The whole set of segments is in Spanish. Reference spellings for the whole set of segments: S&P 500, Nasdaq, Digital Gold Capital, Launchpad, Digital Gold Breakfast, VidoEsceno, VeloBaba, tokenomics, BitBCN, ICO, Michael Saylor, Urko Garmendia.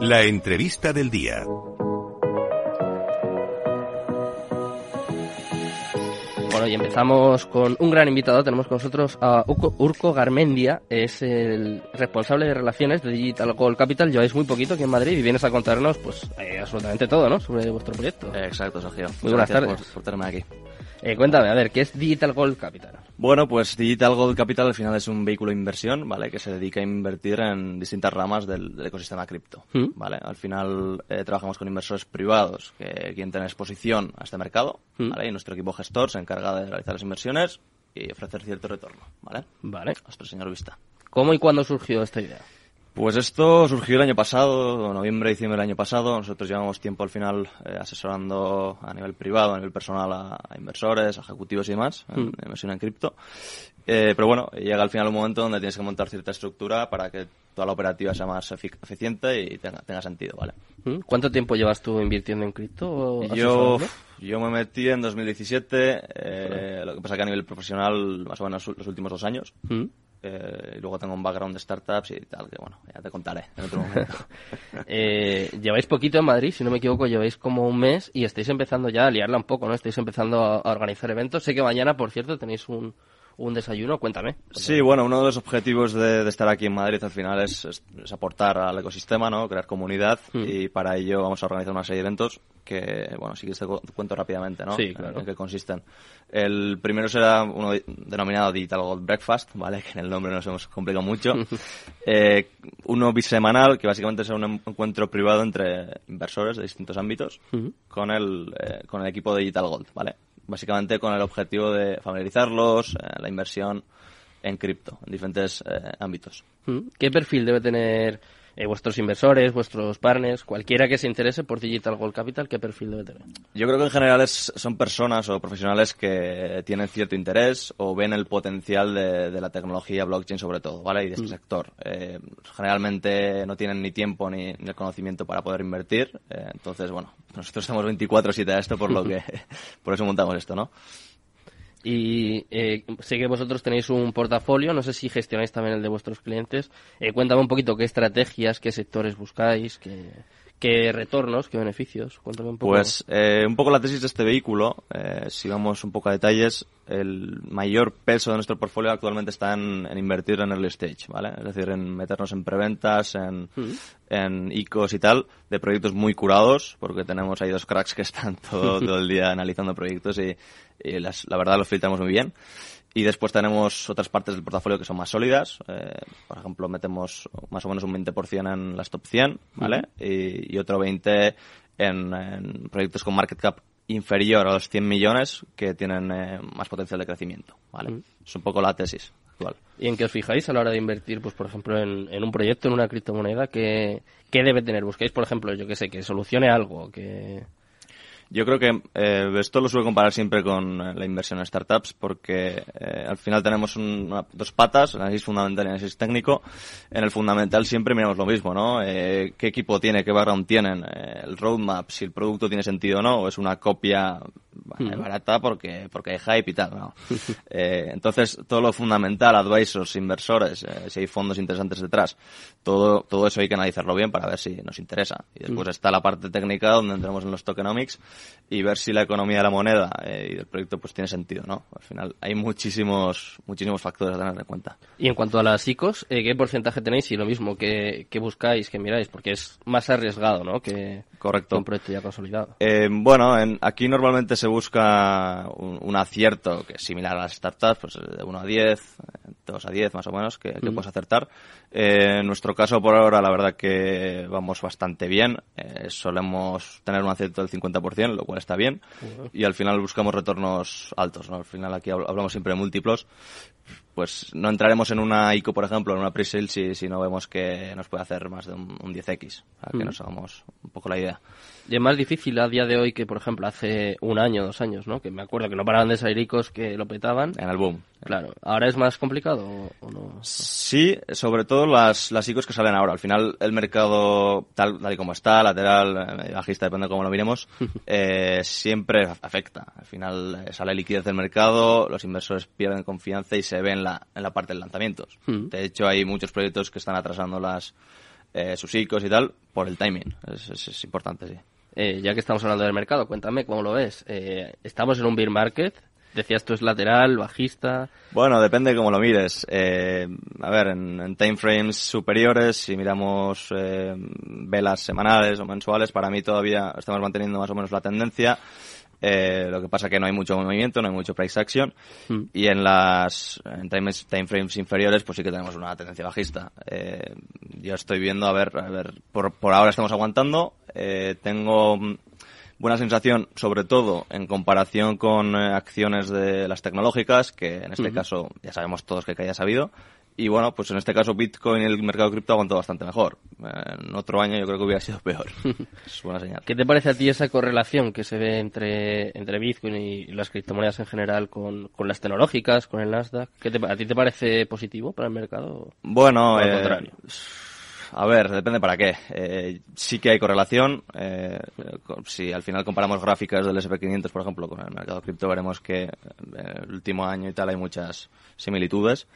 La entrevista del día. Bueno, y empezamos con un gran invitado. Tenemos con nosotros a Urko Garmendia, es el responsable de relaciones de Digital Gold Capital. Lleváis muy poquito aquí en Madrid y vienes a contarnos pues absolutamente todo, ¿no?, sobre vuestro proyecto. Exacto, Sergio. Muy buenas tardes. Por tenerme aquí. Cuéntame, a ver, ¿qué es Digital Gold Capital? Bueno, pues Digital Gold Capital al final es un vehículo de inversión, ¿vale?, que se dedica a invertir en distintas ramas del ecosistema cripto, ¿vale? Al final trabajamos con inversores privados que quieren tener exposición a este mercado, ¿vale? Y nuestro equipo gestor se encarga de realizar las inversiones y ofrecer cierto retorno, ¿vale? Vale. Nuestro señor Vista. ¿Cómo y cuándo surgió esta idea? Pues esto surgió el año pasado, noviembre, diciembre del año pasado. Nosotros llevamos tiempo al final asesorando a nivel privado, a nivel personal a inversores, a ejecutivos y demás, en inversión en cripto. Pero bueno, llega al final un momento donde tienes que montar cierta estructura para que toda la operativa sea más eficiente y tenga sentido, ¿vale? ¿Cuánto tiempo llevas tú invirtiendo en cripto? Yo me metí en 2017, lo que pasa que a nivel profesional más o menos los últimos 2 años. Y luego tengo un background de startups y tal, que bueno, ya te contaré en otro momento. Lleváis poquito en Madrid, si no me equivoco, lleváis como 1 mes y estáis empezando ya a liarla un poco, ¿no? Estáis empezando a organizar eventos. Sé que mañana, por cierto, tenéis un desayuno, cuéntame. Sí, bueno, uno de los objetivos de estar aquí en Madrid al final es aportar al ecosistema, ¿no?, crear comunidad, y para ello vamos a organizar una serie de eventos que, bueno, si quieres te cuento rápidamente, ¿no? Sí, claro. En qué consisten. El primero será uno denominado Digital Gold Breakfast, ¿vale?, que en el nombre nos hemos complicado mucho. Uno bisemanal, que básicamente será un encuentro privado entre inversores de distintos ámbitos con el equipo de Digital Gold, ¿vale? Básicamente con el objetivo de familiarizarlos, la inversión en cripto, en diferentes ámbitos. ¿Qué perfil debe tener vuestros inversores, vuestros partners, cualquiera que se interese por Digital Gold Capital? ¿Qué perfil debe tener? Yo creo que en general son personas o profesionales que tienen cierto interés o ven el potencial de la tecnología blockchain sobre todo, ¿vale?, y de este sector. Generalmente no tienen ni tiempo ni el conocimiento para poder invertir. Entonces, bueno, nosotros estamos 24/7 a esto, por eso montamos esto, ¿no? Y sé que vosotros tenéis un portafolio, no sé si gestionáis también el de vuestros clientes. Cuéntame un poquito qué estrategias, qué sectores buscáis, qué retornos, qué beneficios. Cuéntame un poco. Pues un poco la tesis de este vehículo, si vamos un poco a detalles, el mayor peso de nuestro portfolio actualmente está en invertir en early stage, ¿vale? Es decir, en meternos en preventas, en ICOs y tal, de proyectos muy curados, porque tenemos ahí 2 cracks que están todo el día analizando proyectos y la verdad los filtramos muy bien. Y después tenemos otras partes del portafolio que son más sólidas. Por ejemplo, metemos más o menos un 20% en las top 100, ¿vale? Y otro 20% en proyectos con market cap inferior a los 100 millones que tienen más potencial de crecimiento, ¿vale? Es un poco la tesis actual. ¿Y en qué os fijáis a la hora de invertir, pues por ejemplo, en un proyecto, en una criptomoneda? ¿Qué debe tener? ¿Buscáis, por ejemplo, yo qué sé, que solucione algo, que...? Yo creo que esto lo suelo comparar siempre con la inversión en startups porque al final tenemos 2 patas, el análisis fundamental y el análisis técnico. En el fundamental siempre miramos lo mismo, ¿no? ¿Qué equipo tiene? ¿Qué background tienen? El roadmap, si el producto tiene sentido o no, o es una copia barata porque hay hype y tal, ¿no? Entonces, todo lo fundamental, advisors, inversores, si hay fondos interesantes detrás, todo eso hay que analizarlo bien para ver si nos interesa. Y después está la parte técnica donde entramos en los tokenomics y ver si la economía de la moneda y del proyecto pues tiene sentido, ¿no? Al final hay muchísimos factores a tener en cuenta. Y en cuanto a las ICOs, ¿qué porcentaje tenéis? Y lo mismo, ¿qué buscáis, qué miráis? Porque es más arriesgado, ¿no?, que correcto, un proyecto ya consolidado. Bueno, aquí normalmente se busca un acierto que es similar a las startups, pues de 1 a 10, 2 a 10 más o menos, que puedes acertar. En nuestro caso, por ahora, la verdad que vamos bastante bien. Solemos tener un acierto del 50%, lo cual está bien. Y al final buscamos retornos altos, ¿no? Al final aquí hablamos siempre de múltiplos. Pues no entraremos en una ICO, por ejemplo, en una pre-sale, si no vemos que nos puede hacer más de un 10x, para que nos hagamos un poco la idea. Y es más difícil a día de hoy que, por ejemplo, hace 1 año, 2 años, ¿no? Que me acuerdo que no paraban de salir ICOs que lo petaban. En el boom. Claro. ¿Ahora es más complicado o no? Sí, sobre todo las ICOs que salen ahora. Al final, el mercado, tal y como está, lateral, bajista, depende de cómo lo miremos, siempre afecta. Al final sale liquidez del mercado, los inversores pierden confianza y se ven en la parte de lanzamientos. De hecho, hay muchos proyectos que están atrasando sus ICOs y tal, por el timing. Es importante, sí. Ya que estamos hablando del mercado, cuéntame cómo lo ves. Estamos en un bear market. Decías tú es lateral, bajista... Bueno, depende de cómo lo mires. A ver, en time frames superiores, si miramos velas semanales o mensuales, para mí todavía estamos manteniendo más o menos la tendencia. Lo que pasa que no hay mucho movimiento, no hay mucho price action. Y en time frames inferiores, pues sí que tenemos una tendencia bajista. Yo estoy viendo, a ver, por ahora estamos aguantando. Tengo... buena sensación, sobre todo en comparación con acciones de las tecnológicas, que en este caso ya sabemos todos que haya sabido. Y bueno, pues en este caso Bitcoin y el mercado cripto aguantó bastante mejor. En otro año yo creo que hubiera sido peor. Es buena señal. ¿Qué te parece a ti esa correlación que se ve entre Bitcoin y las criptomonedas en general con las tecnológicas, con el Nasdaq? ¿A ti te parece positivo para el mercado? Bueno, al contrario. A ver, depende para qué. Sí que hay correlación. Si al final comparamos gráficas del S&P 500, por ejemplo, con el mercado cripto, veremos que el último año y tal hay muchas similitudes.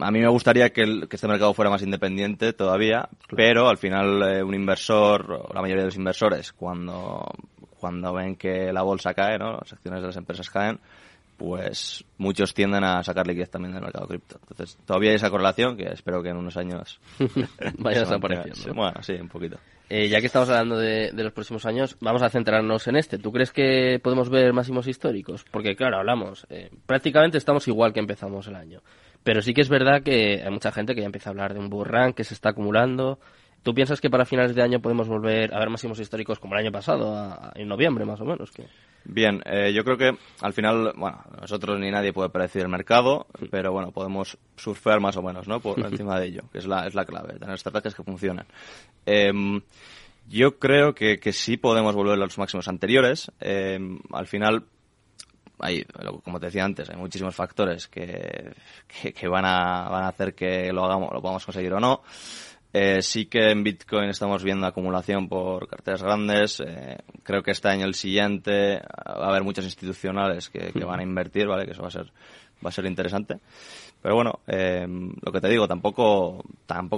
A mí me gustaría que este mercado fuera más independiente todavía, claro. Pero al final un inversor, o la mayoría de los inversores, cuando ven que la bolsa cae, ¿no? Las acciones de las empresas caen, pues muchos tienden a sacar liquidez también del mercado cripto. Entonces, todavía hay esa correlación que espero que en unos años vaya desapareciendo. Bueno, sí, un poquito. Ya que estamos hablando de los próximos años, vamos a centrarnos en este. ¿Tú crees que podemos ver máximos históricos? Porque, claro, hablamos. Prácticamente estamos igual que empezamos el año. Pero sí que es verdad que hay mucha gente que ya empieza a hablar de un bull run que se está acumulando. ¿Tú piensas que para finales de año podemos volver a ver máximos históricos como el año pasado, en noviembre más o menos? Que... Bien, yo creo que al final, bueno, nosotros ni nadie puede predecir el mercado, pero bueno, podemos surfear más o menos, ¿no? Por encima de ello, que es la clave, tener estrategias que funcionen. Yo creo que sí podemos volver a los máximos anteriores. Al final... como te decía antes, hay muchísimos factores que van a hacer que lo podamos conseguir o no. Sí que en Bitcoin estamos viendo acumulación por carteras grandes. Creo que este año, el siguiente, va a haber muchos institucionales que van a invertir, ¿vale? Que eso va a ser interesante. Pero bueno, lo que te digo, tampoco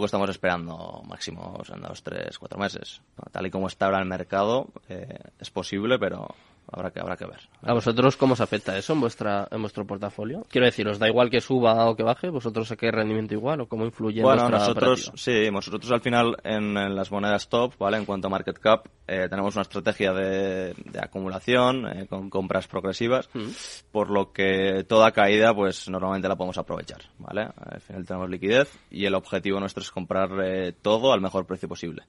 estamos esperando máximos en 2, 3, 4 meses. Tal y como está ahora el mercado, es posible, pero... Habrá que ver. ¿A vosotros cómo os afecta eso en vuestro portafolio? Quiero decir, ¿os da igual que suba o que baje? ¿Vosotros saquéis rendimiento igual o cómo influye en vuestra operativa? Sí, nosotros al final en las monedas top, ¿vale? En cuanto a market cap, tenemos una estrategia de acumulación con compras progresivas, por lo que toda caída pues normalmente la podemos aprovechar, ¿vale? Al final tenemos liquidez y el objetivo nuestro es comprar todo al mejor precio posible.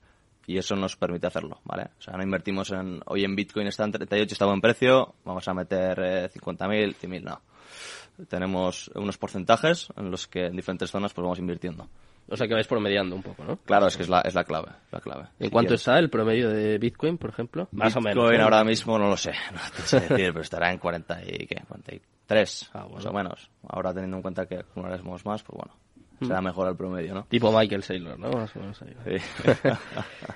Y eso nos permite hacerlo, ¿vale? O sea, no invertimos hoy en Bitcoin está en 38, está buen precio, vamos a meter 50.000, 100.000, no. Tenemos unos porcentajes en los que en diferentes zonas pues vamos invirtiendo. O sea, que vais promediando un poco, ¿no? Claro, es que es la clave, la clave. ¿En cuánto está el promedio de Bitcoin, por ejemplo? Más o menos. Bitcoin ahora mismo no lo sé, no te sé decir, pero estará en 40 y ¿qué? 43, más o menos. Ahora teniendo en cuenta que acumularemos más, pues bueno. Será mejor el promedio, ¿no? Tipo Michael Saylor, ¿no? Más o menos ahí, ¿no? Sí.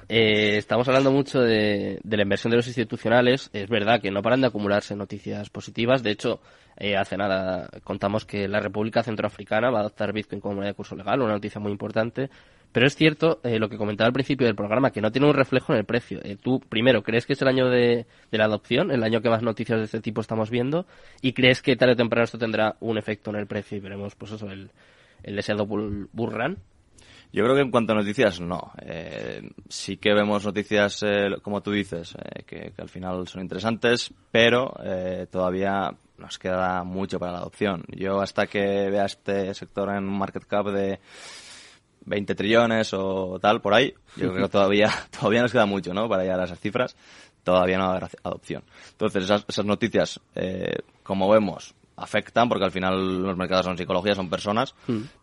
Estamos hablando mucho de la inversión de los institucionales. Es verdad que no paran de acumularse noticias positivas. De hecho, hace nada contamos que la República Centroafricana va a adoptar Bitcoin como moneda de curso legal, una noticia muy importante. Pero es cierto lo que comentaba al principio del programa, que no tiene un reflejo en el precio. ¿Tú, primero, crees que es el año de la adopción, el año que más noticias de este tipo estamos viendo? ¿Y crees que tarde o temprano esto tendrá un efecto en el precio y veremos, pues eso, el deseado bull run? Yo creo que en cuanto a noticias, no. Sí que vemos noticias, como tú dices, que al final son interesantes, pero todavía nos queda mucho para la adopción. Yo hasta que vea este sector en un market cap de 20 trillones o tal, por ahí, yo creo que todavía nos queda mucho, ¿no? Para llegar a esas cifras, todavía no va a haber adopción. Entonces, esas noticias, como vemos, afectan, porque al final los mercados son psicología, son personas,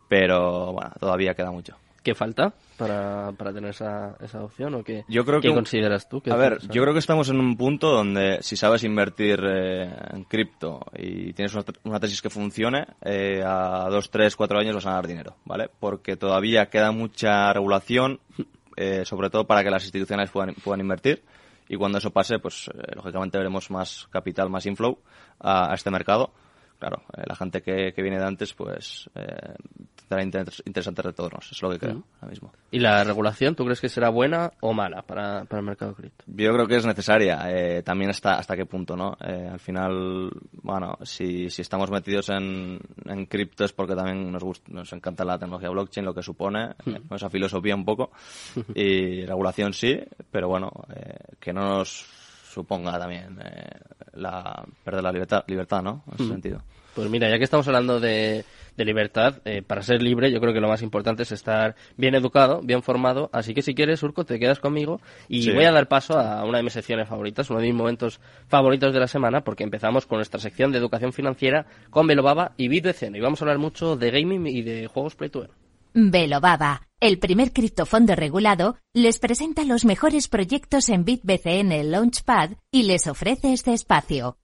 pero bueno, todavía queda mucho. ¿Qué falta para tener esa opción o qué, yo creo que consideras tú? A ver, yo creo que estamos en un punto donde si sabes invertir en cripto y tienes una tesis que funcione, a 2, 3, 4 años vas a ganar dinero, ¿vale? Porque todavía queda mucha regulación, sobre todo para que las instituciones puedan invertir. Y cuando eso pase, pues lógicamente veremos más capital, más inflow a este mercado. claro, la gente que viene de antes pues tendrá interesantes retornos, es lo que creo ahora mismo. ¿Y la regulación, tú crees que será buena o mala para el mercado cripto? Yo creo que es necesaria, también hasta qué punto, ¿no? Al final, bueno, si estamos metidos en cripto es porque también nos encanta la tecnología blockchain, lo que supone, esa filosofía un poco, y regulación sí, pero bueno, que no nos suponga también perder la libertad, ¿no? En ese sentido. Pues mira, ya que estamos hablando de libertad, para ser libre yo creo que lo más importante es estar bien educado, bien formado, así que si quieres, Urko, te quedas conmigo y sí. Voy a dar paso a una de mis secciones favoritas, uno de mis momentos favoritos de la semana, porque empezamos con nuestra sección de educación financiera con VeloBaba y VidoEsceno, y vamos a hablar mucho de gaming y de juegos play to earn. VeloBaba, el primer criptofondo regulado, les presenta los mejores proyectos en BitBCN Launchpad y les ofrece este espacio.